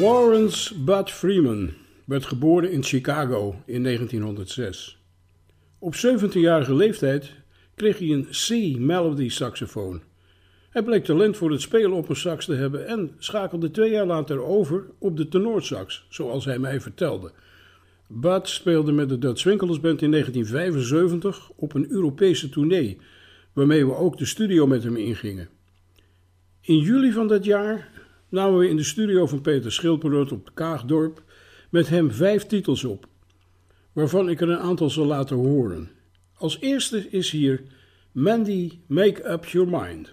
Lawrence Bud Freeman werd geboren in Chicago in 1906. Op 17-jarige leeftijd kreeg hij een C-melody saxofoon. Hij bleek talent voor het spelen op een sax te hebben en schakelde 2 jaar later over op de tenorsax, zoals hij mij vertelde. Bud speelde met de Dutch Swing College Band in 1975 op een Europese tournee, waarmee we ook de studio met hem ingingen. In juli van dat jaar namen we in de studio van Peter Schilperroth op Kaagdorp met hem 5 titels op, waarvan ik er een aantal zal laten horen. Als eerste is hier Mandy, Make Up Your Mind.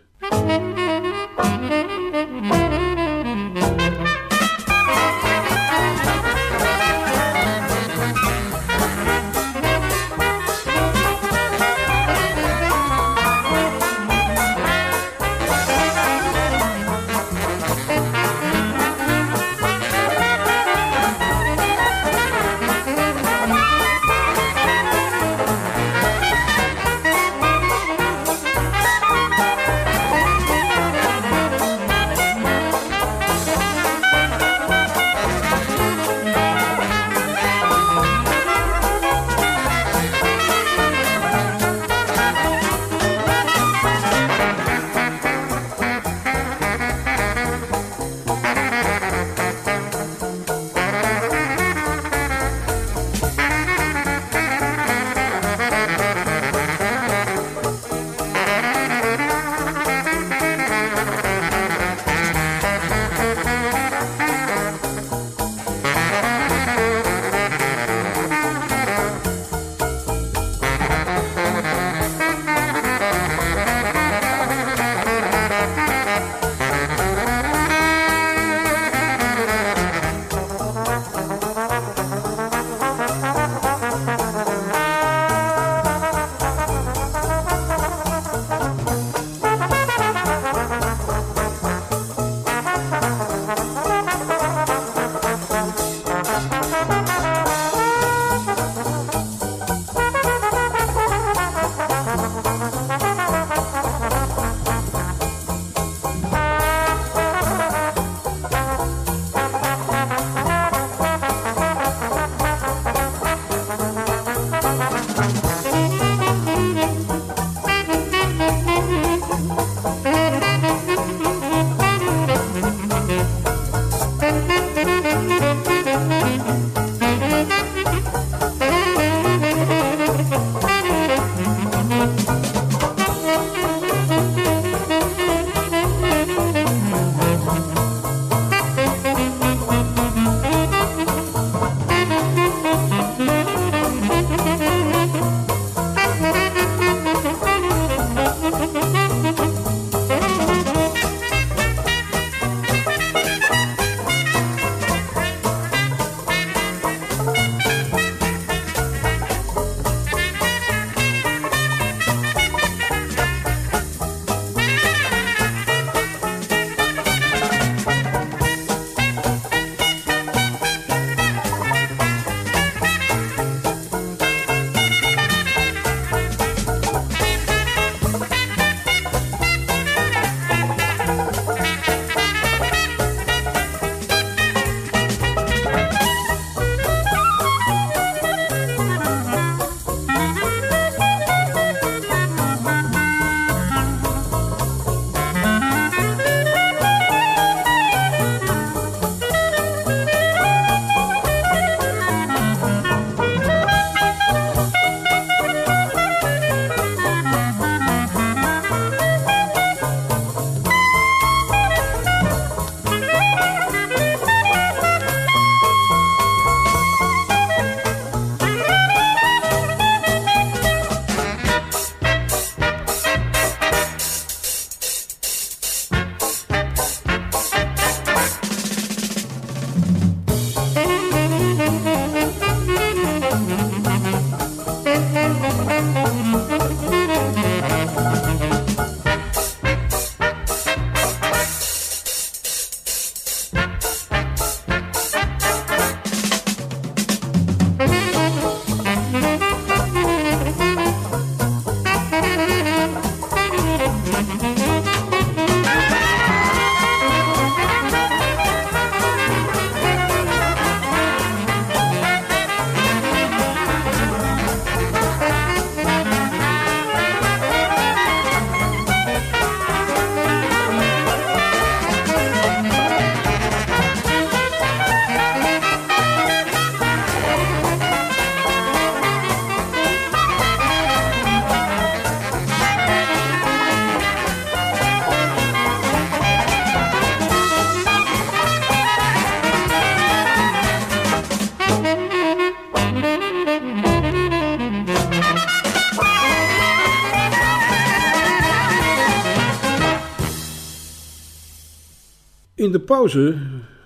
In de pauze,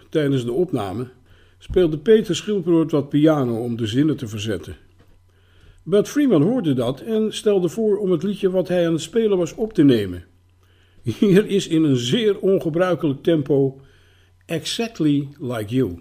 tijdens de opname, speelde Peter Schilperroth wat piano om de zinnen te verzetten. Bud Freeman hoorde dat en stelde voor om het liedje wat hij aan het spelen was op te nemen. Hier is in een zeer ongebruikelijk tempo Exactly Like You.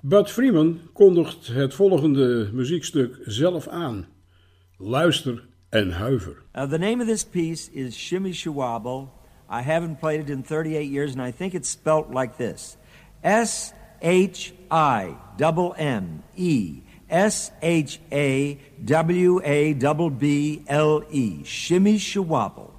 Bud Freeman kondigt het volgende muziekstuk zelf aan. Luister en huiver. The name of this piece is Shimmy Schwabble. I haven't played it in 38 years and I think it's spelt like this. S-H-I-M-M-E-S-H-A-W-A-B-B-L-E. Shimmy Schwabble.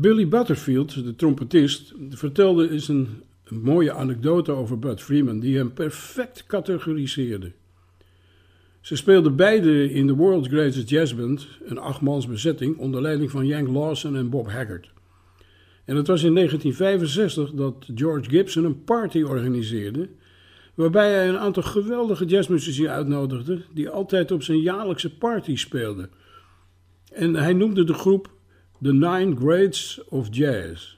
Billy Butterfield, de trompetist, vertelde eens een mooie anekdote over Bud Freeman die hem perfect categoriseerde. Ze speelden beide in The World's Greatest Jazz Band, een achtmans bezetting onder leiding van Yank Lawson en Bob Haggard. En het was in 1965 dat George Gibson een party organiseerde waarbij hij een aantal geweldige jazzmuzici uitnodigde die altijd op zijn jaarlijkse party speelden. En hij noemde de groep De Nine Greats of Jazz.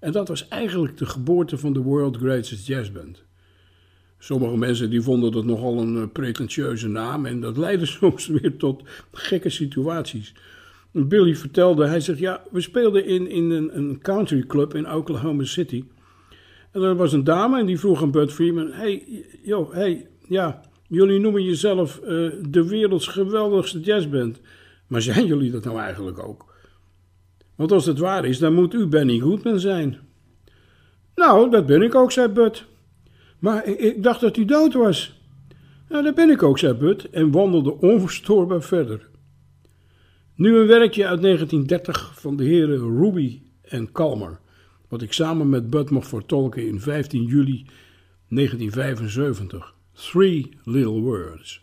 En dat was eigenlijk de geboorte van de World Greatest Jazz Band. Sommige mensen die vonden dat nogal een pretentieuze naam en dat leidde soms weer tot gekke situaties. En Billy vertelde, hij zegt, ja, we speelden in een countryclub in Oklahoma City. En er was een dame en die vroeg aan Bud Freeman, jullie noemen jezelf de werelds geweldigste jazzband. Maar zijn jullie dat nou eigenlijk ook? Want als het waar is, dan moet u Benny Goodman zijn. Nou, dat ben ik ook, zei Bud. Maar ik dacht dat u dood was. Nou, dat ben ik ook, zei Bud en wandelde onverstoorbaar verder. Nu een werkje uit 1930 van de heren Ruby en Kalmer, wat ik samen met Bud mocht vertolken in 15 juli 1975. 3 Little Words.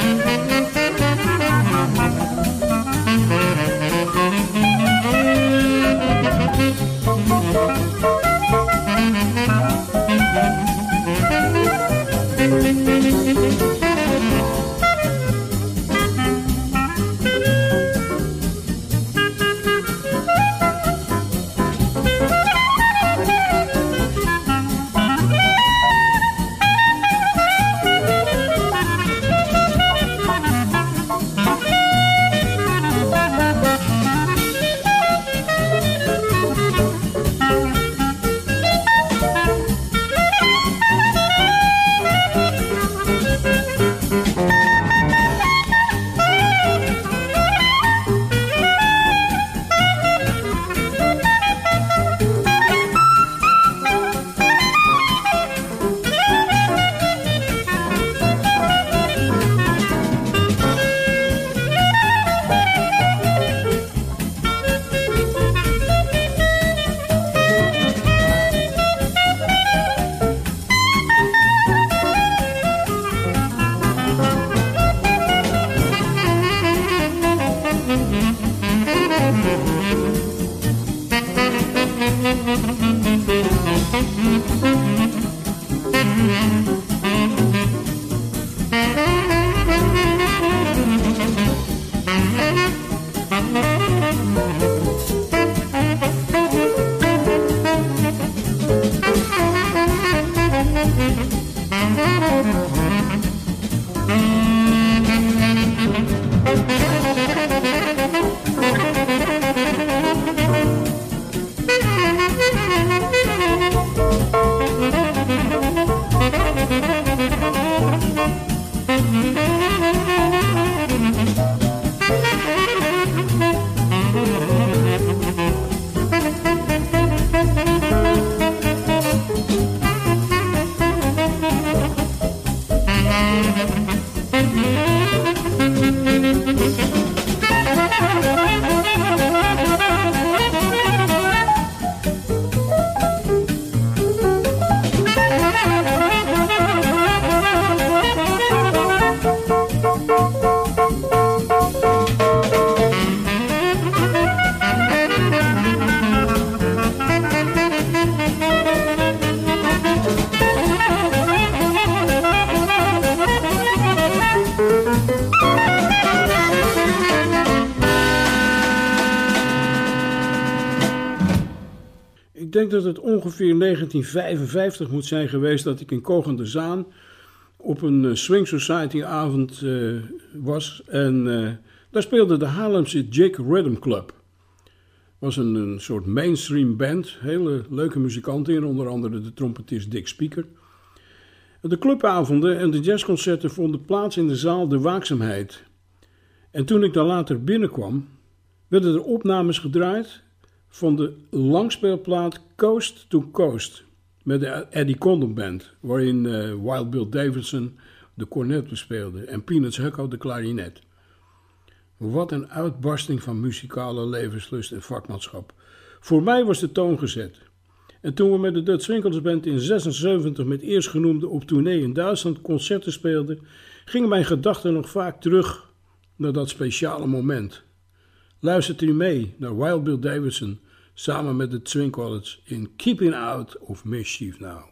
Ik denk dat het ongeveer 1955 moet zijn geweest dat ik in Koog aan de Zaan op een Swing Society avond was. En daar speelde de Haarlemse Jig Rhythm Club. Was een soort mainstream band, hele leuke muzikanten in, onder andere de trompetist Dick Speaker. De clubavonden en de jazzconcerten vonden plaats in de zaal De Waakzaamheid. En toen ik daar later binnenkwam, werden er opnames gedraaid van de langspeelplaat Coast to Coast met de Eddie Condon Band, waarin Wild Bill Davidson de cornet bespeelde en Peanuts Hucko de klarinet. Wat een uitbarsting van muzikale levenslust en vakmanschap. Voor mij was de toon gezet. En toen we met de Dutch Swing College Band in 1976 met eerstgenoemde op tournee in Duitsland concerten speelden, gingen mijn gedachten nog vaak terug naar dat speciale moment. Luistert u mee naar Wild Bill Davidson samen met de Swing College in Keeping Out of Mischief Now.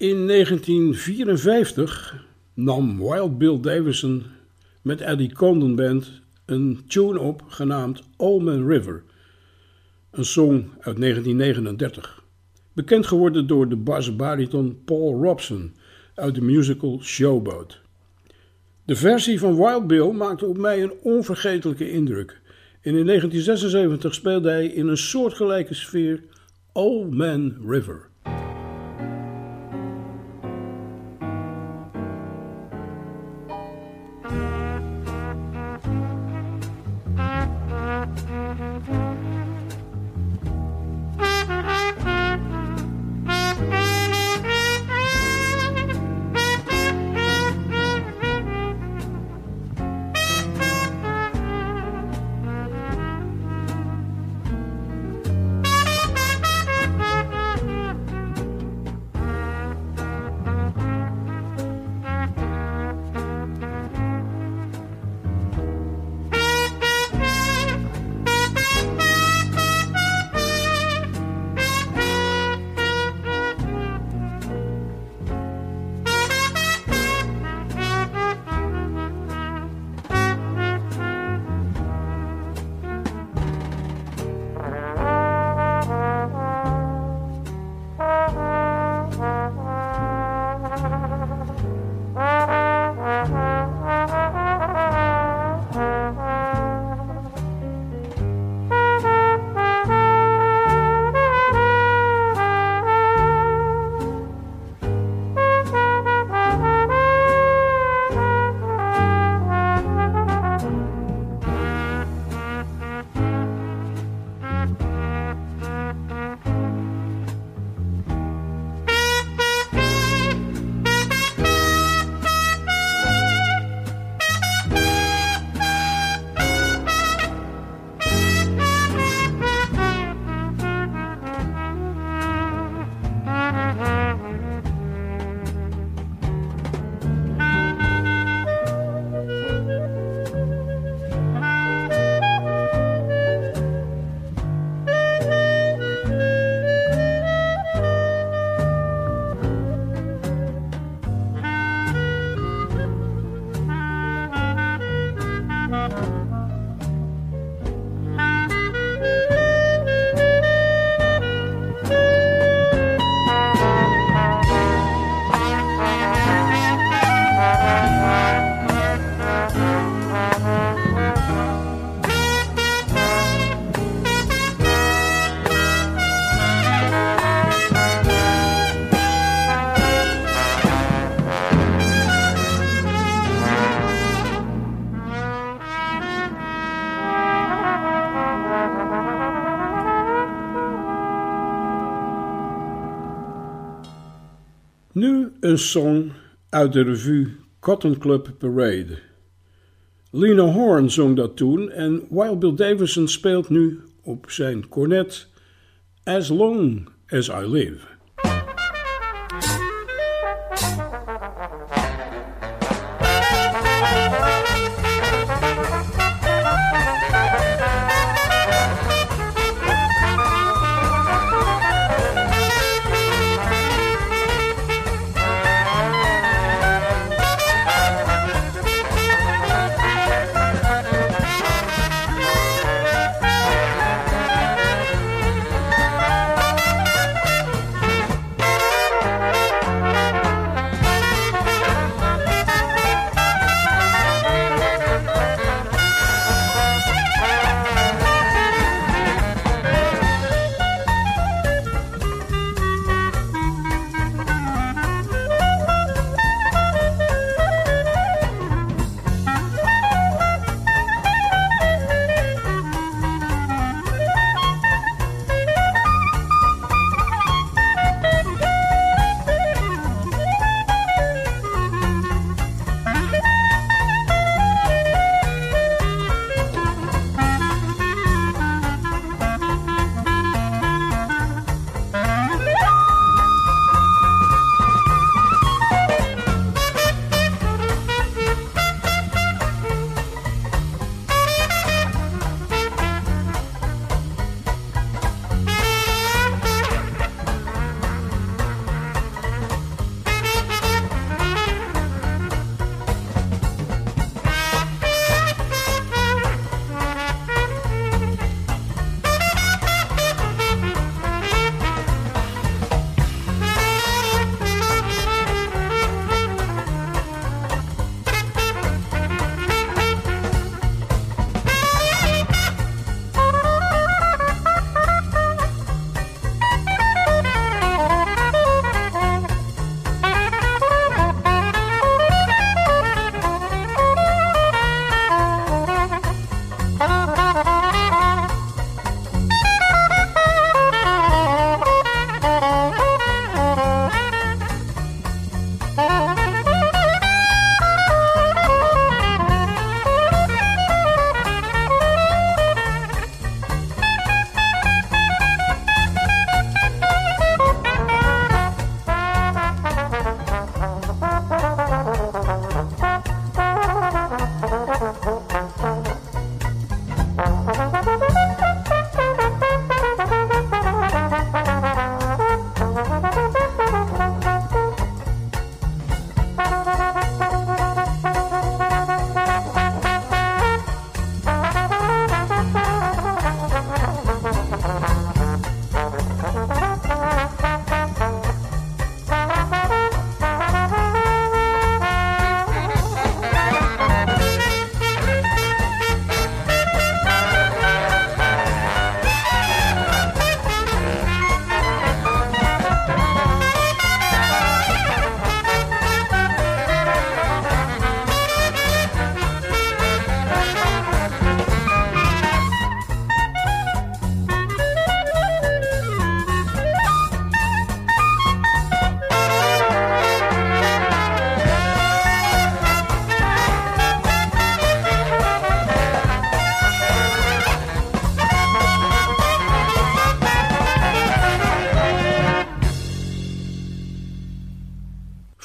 In 1954 nam Wild Bill Davidson met Eddie Condon Band een tune op genaamd Old Man River, een song uit 1939, bekend geworden door de bas-bariton Paul Robeson uit de musical Showboat. De versie van Wild Bill maakte op mij een onvergetelijke indruk en in 1976 speelde hij in een soortgelijke sfeer Old Man River. Nu een song uit de revue Cotton Club Parade. Lena Horne zong dat toen en Wild Bill Davidson speelt nu op zijn cornet As Long As I Live.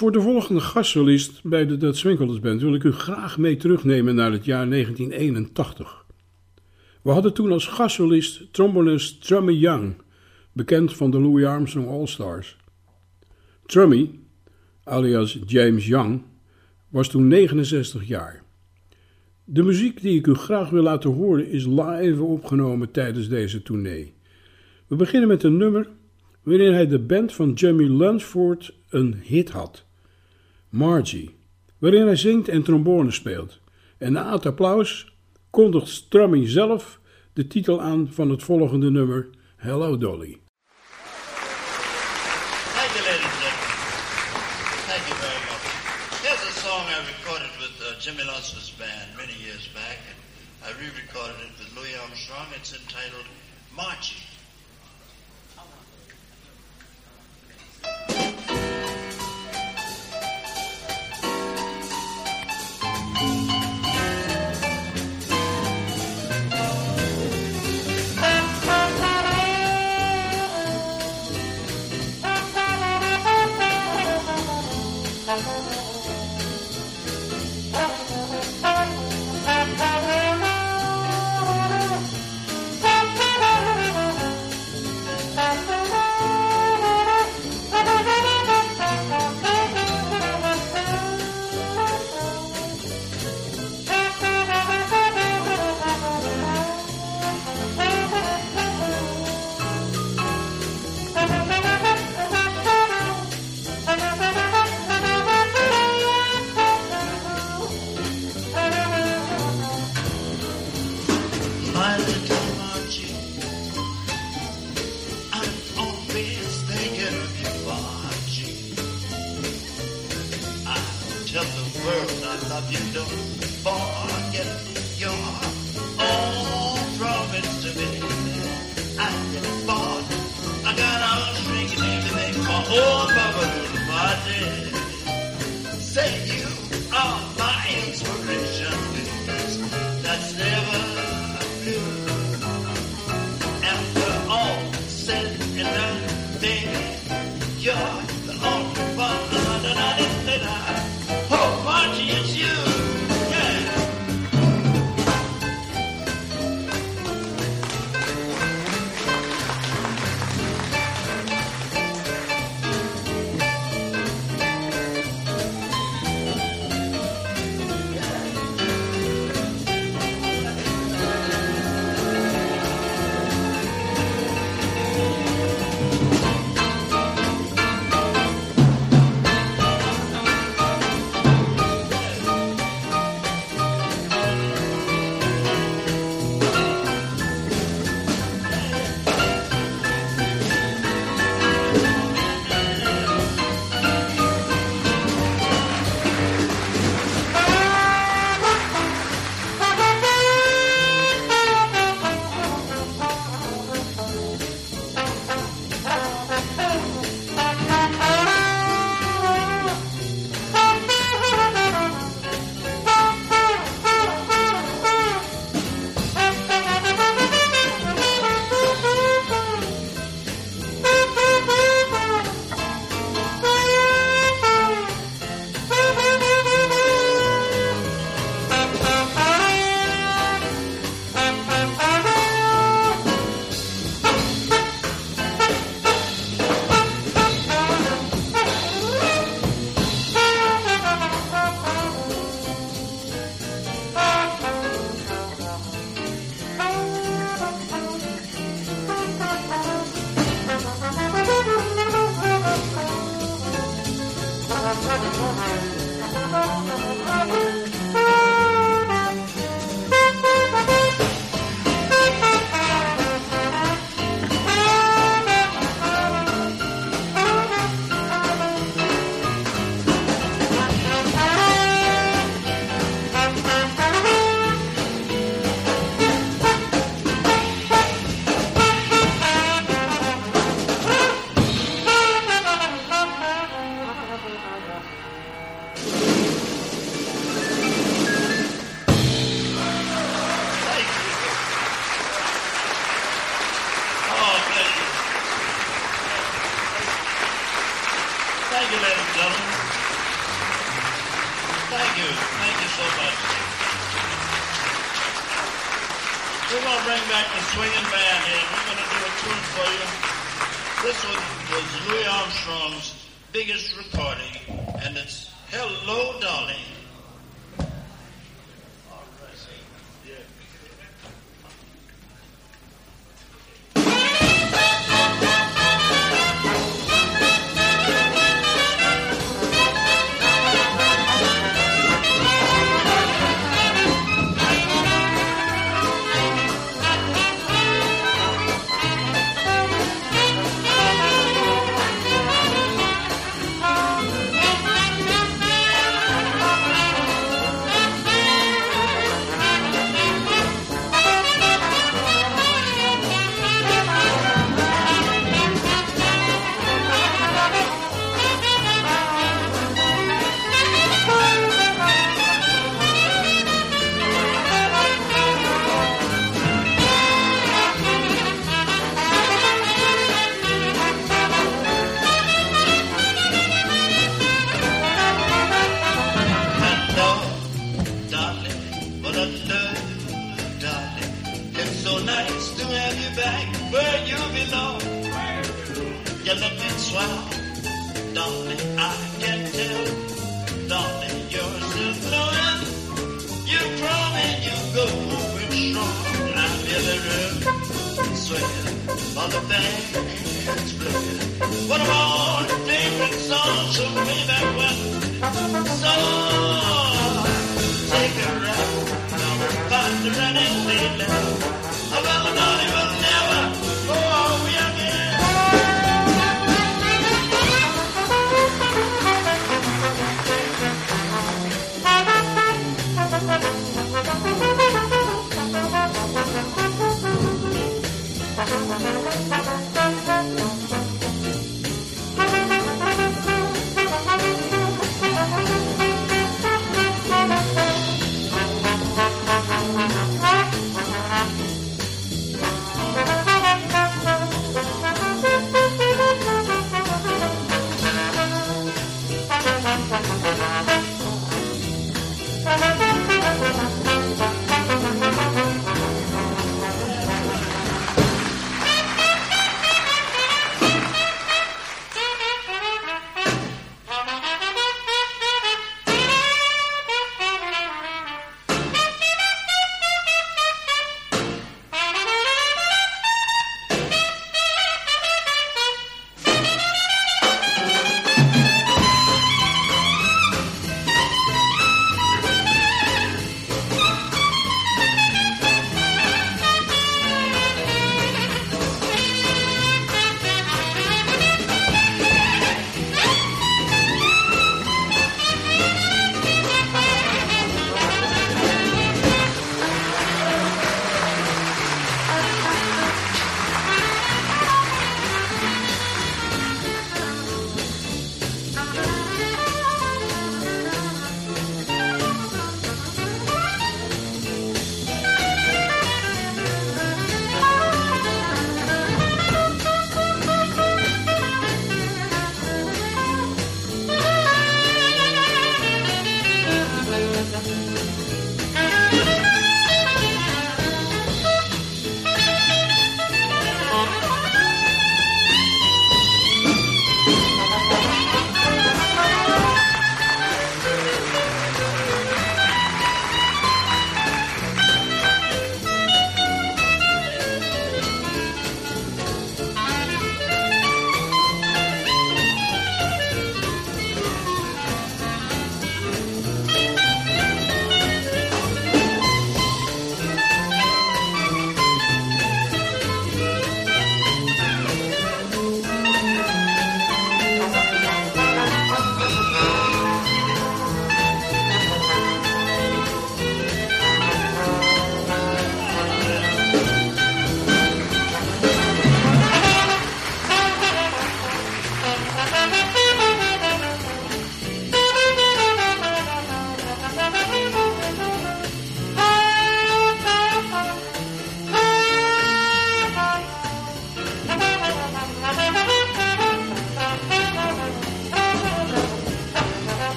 Voor de volgende gastsolist bij de Dutch Swing College Band wil ik u graag mee terugnemen naar het jaar 1981. We hadden toen als gastsolist trombonist Trummy Young, bekend van de Louis Armstrong All-Stars. Trummy, alias James Young, was toen 69 jaar. De muziek die ik u graag wil laten horen is live opgenomen tijdens deze tournee. We beginnen met een nummer waarin hij de band van Jimmy Lunceford een hit had, Margie, waarin hij zingt en trombone speelt. En na het applaus kondigt Trummy zelf de titel aan van het volgende nummer, Hello Dolly. Thank you, ladies and gentlemen. Thank you very much. Here's a song I recorded with Jimmy Lunceford's band many years back, and I re-recorded it with Louis Armstrong. It's entitled Margie. Thank you, ladies and gentlemen. Thank you so much. We're going to bring back the swinging band here. We're going to do a tune for you. This one was Louis Armstrong's biggest recording, and it's Hello, Dolly.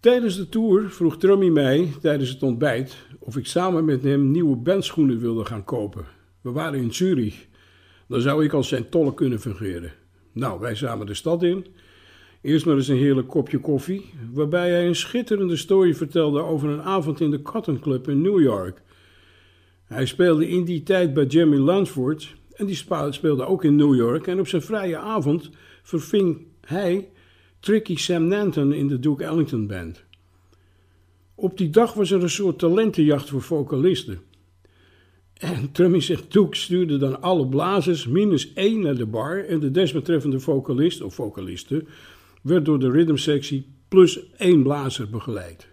Tijdens de tour vroeg Trummy mij tijdens het ontbijt of ik samen met hem nieuwe bandschoenen wilde gaan kopen. We waren in Zurich. Dan zou ik als zijn tolk kunnen fungeren. Nou, wij samen de stad in. Eerst maar eens een heerlijk kopje koffie, waarbij hij een schitterende story vertelde over een avond in de Cotton Club in New York. Hij speelde in die tijd bij Jimmy Lunceford en die speelde ook in New York. En op zijn vrije avond verving hij Tricky Sam Nanton in de Duke Ellington Band. Op die dag was er een soort talentenjacht voor vocalisten. En Trummy zegt, Duke stuurde dan alle blazers -1 naar de bar en de desbetreffende vocalist of vocalisten werd door de rhythmsectie +1 blazer begeleid.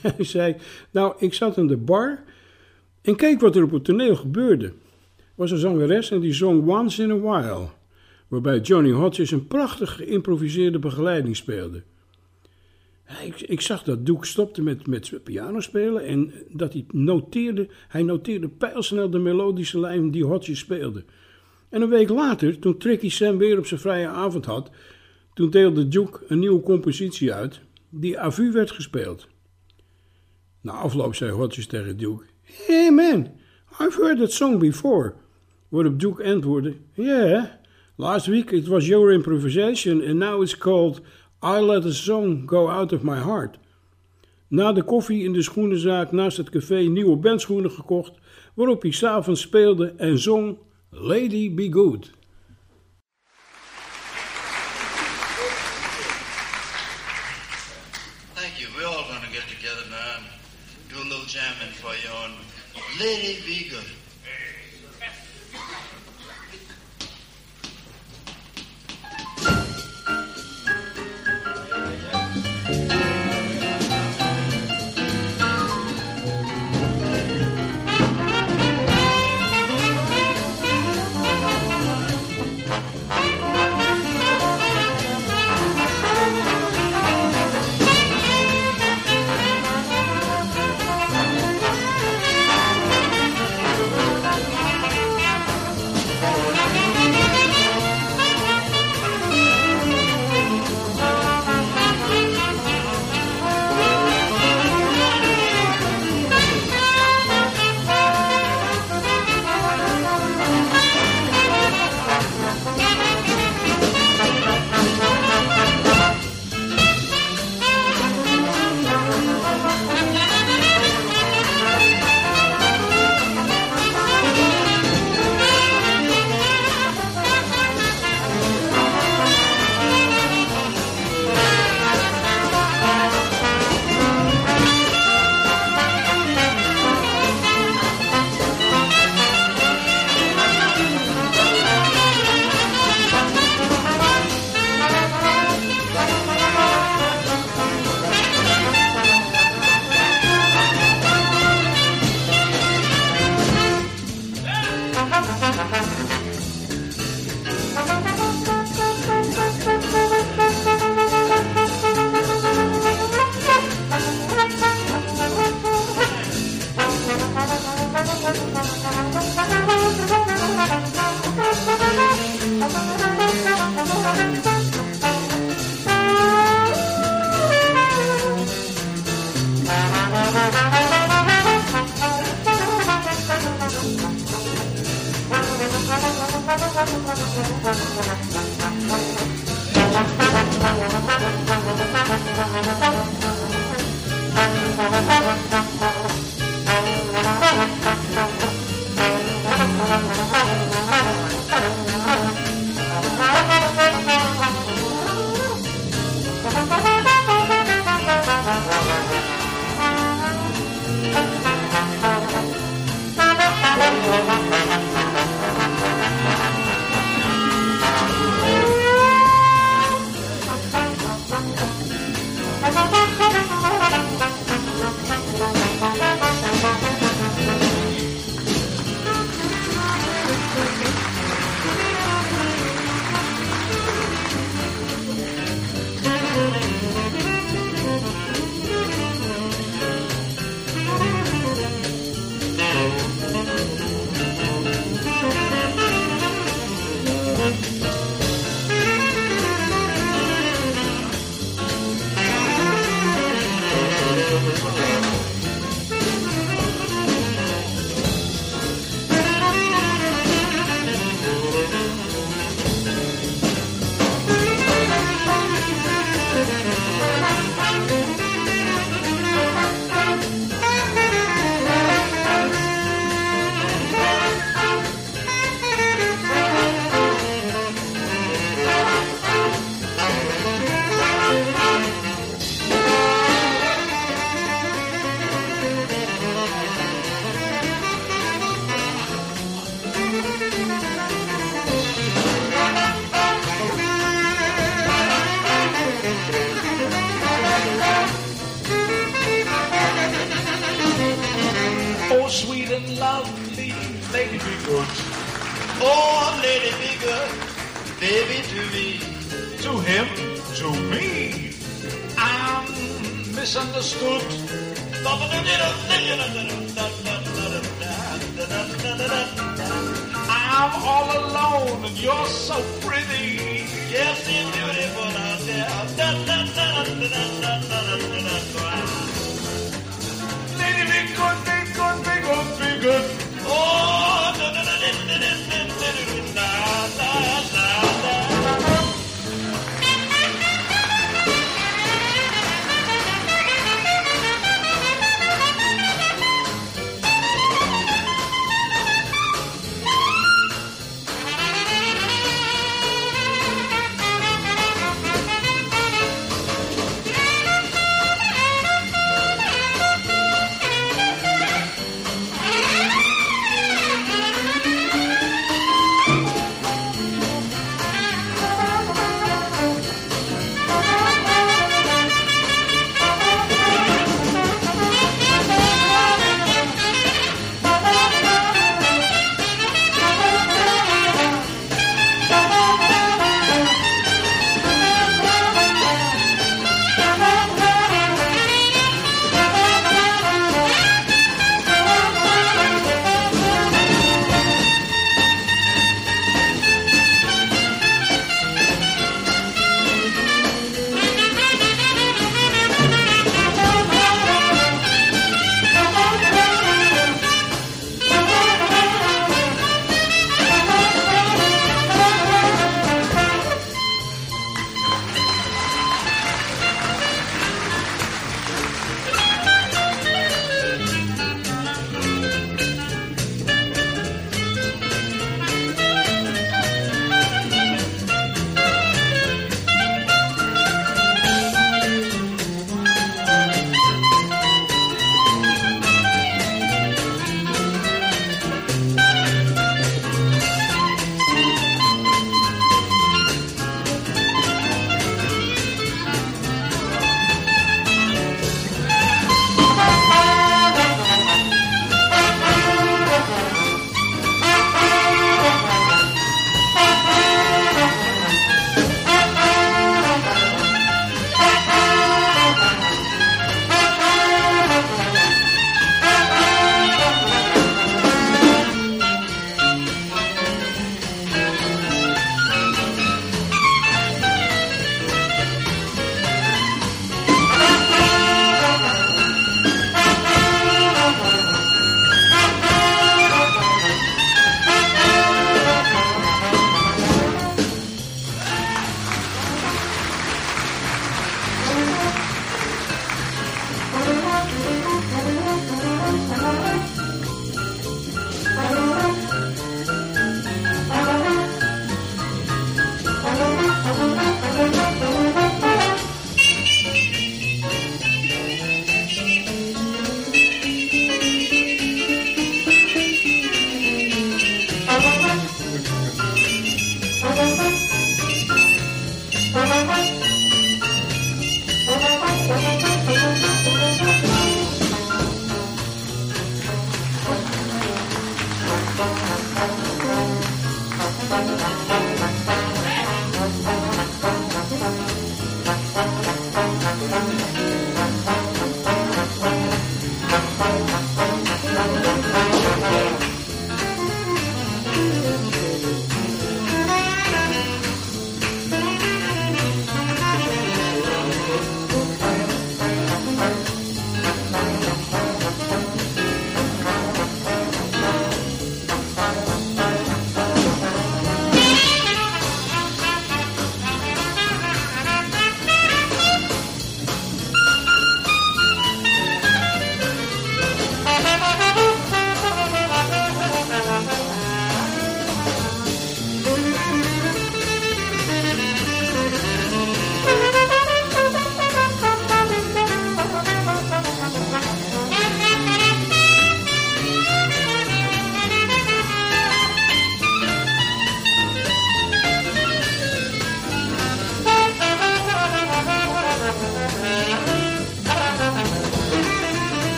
Hij zei, nou, ik zat aan de bar en keek wat er op het toneel gebeurde. Er was een zangeres en die zong Once in a While, waarbij Johnny Hodges een prachtig geïmproviseerde begeleiding speelde. Ik zag dat Duke stopte met piano spelen en dat hij noteerde pijlsnel de melodische lijn die Hodges speelde. En een week later, toen Tricky Sam weer op zijn vrije avond had, toen deelde Duke een nieuwe compositie uit, die à vue werd gespeeld. Na afloop zei Hodges tegen Duke, Hey man, I've heard that song before. Waarop Duke antwoordde, Yeah. Last week it was your improvisation and now it's called I Let a Song Go Out of My Heart. Na de koffie in de schoenenzaak naast het café nieuwe bandschoenen gekocht, waarop hij s'avonds speelde en zong Lady Be Good. Thank you. We're all going to get together now and do a little jamming for you on Lady Be Good. please, lady be good. Oh, lady be good, baby to me, to him, to me. I'm misunderstood. I'm all alone and you're so pretty. Yes, you're beautiful out there. Lady, be good, be good, be good, be good. Oh,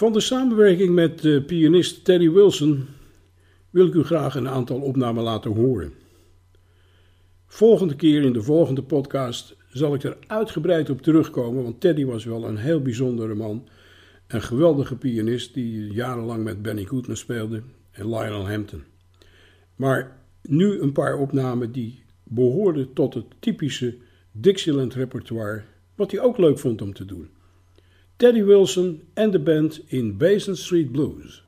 Van de samenwerking met pianist Teddy Wilson wil ik u graag een aantal opnamen laten horen. Volgende keer in de volgende podcast zal ik er uitgebreid op terugkomen, want Teddy was wel een heel bijzondere man. Een geweldige pianist die jarenlang met Benny Goodman speelde en Lionel Hampton. Maar nu een paar opnamen die behoorden tot het typische Dixieland repertoire, wat hij ook leuk vond om te doen. Teddy Wilson en de band in Basin Street Blues.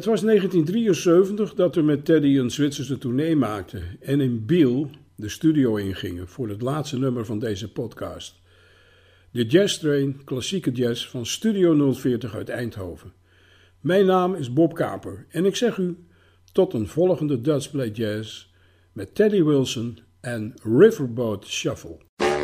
Het was 1973 dat we met Teddy een Zwitserse tournee maakten en in Biel de studio ingingen voor het laatste nummer van deze podcast. De Jazz Train, klassieke jazz van Studio 040 uit Eindhoven. Mijn naam is Bob Kaper en ik zeg u tot een volgende Dutch Play Jazz met Teddy Wilson en Riverboat Shuffle.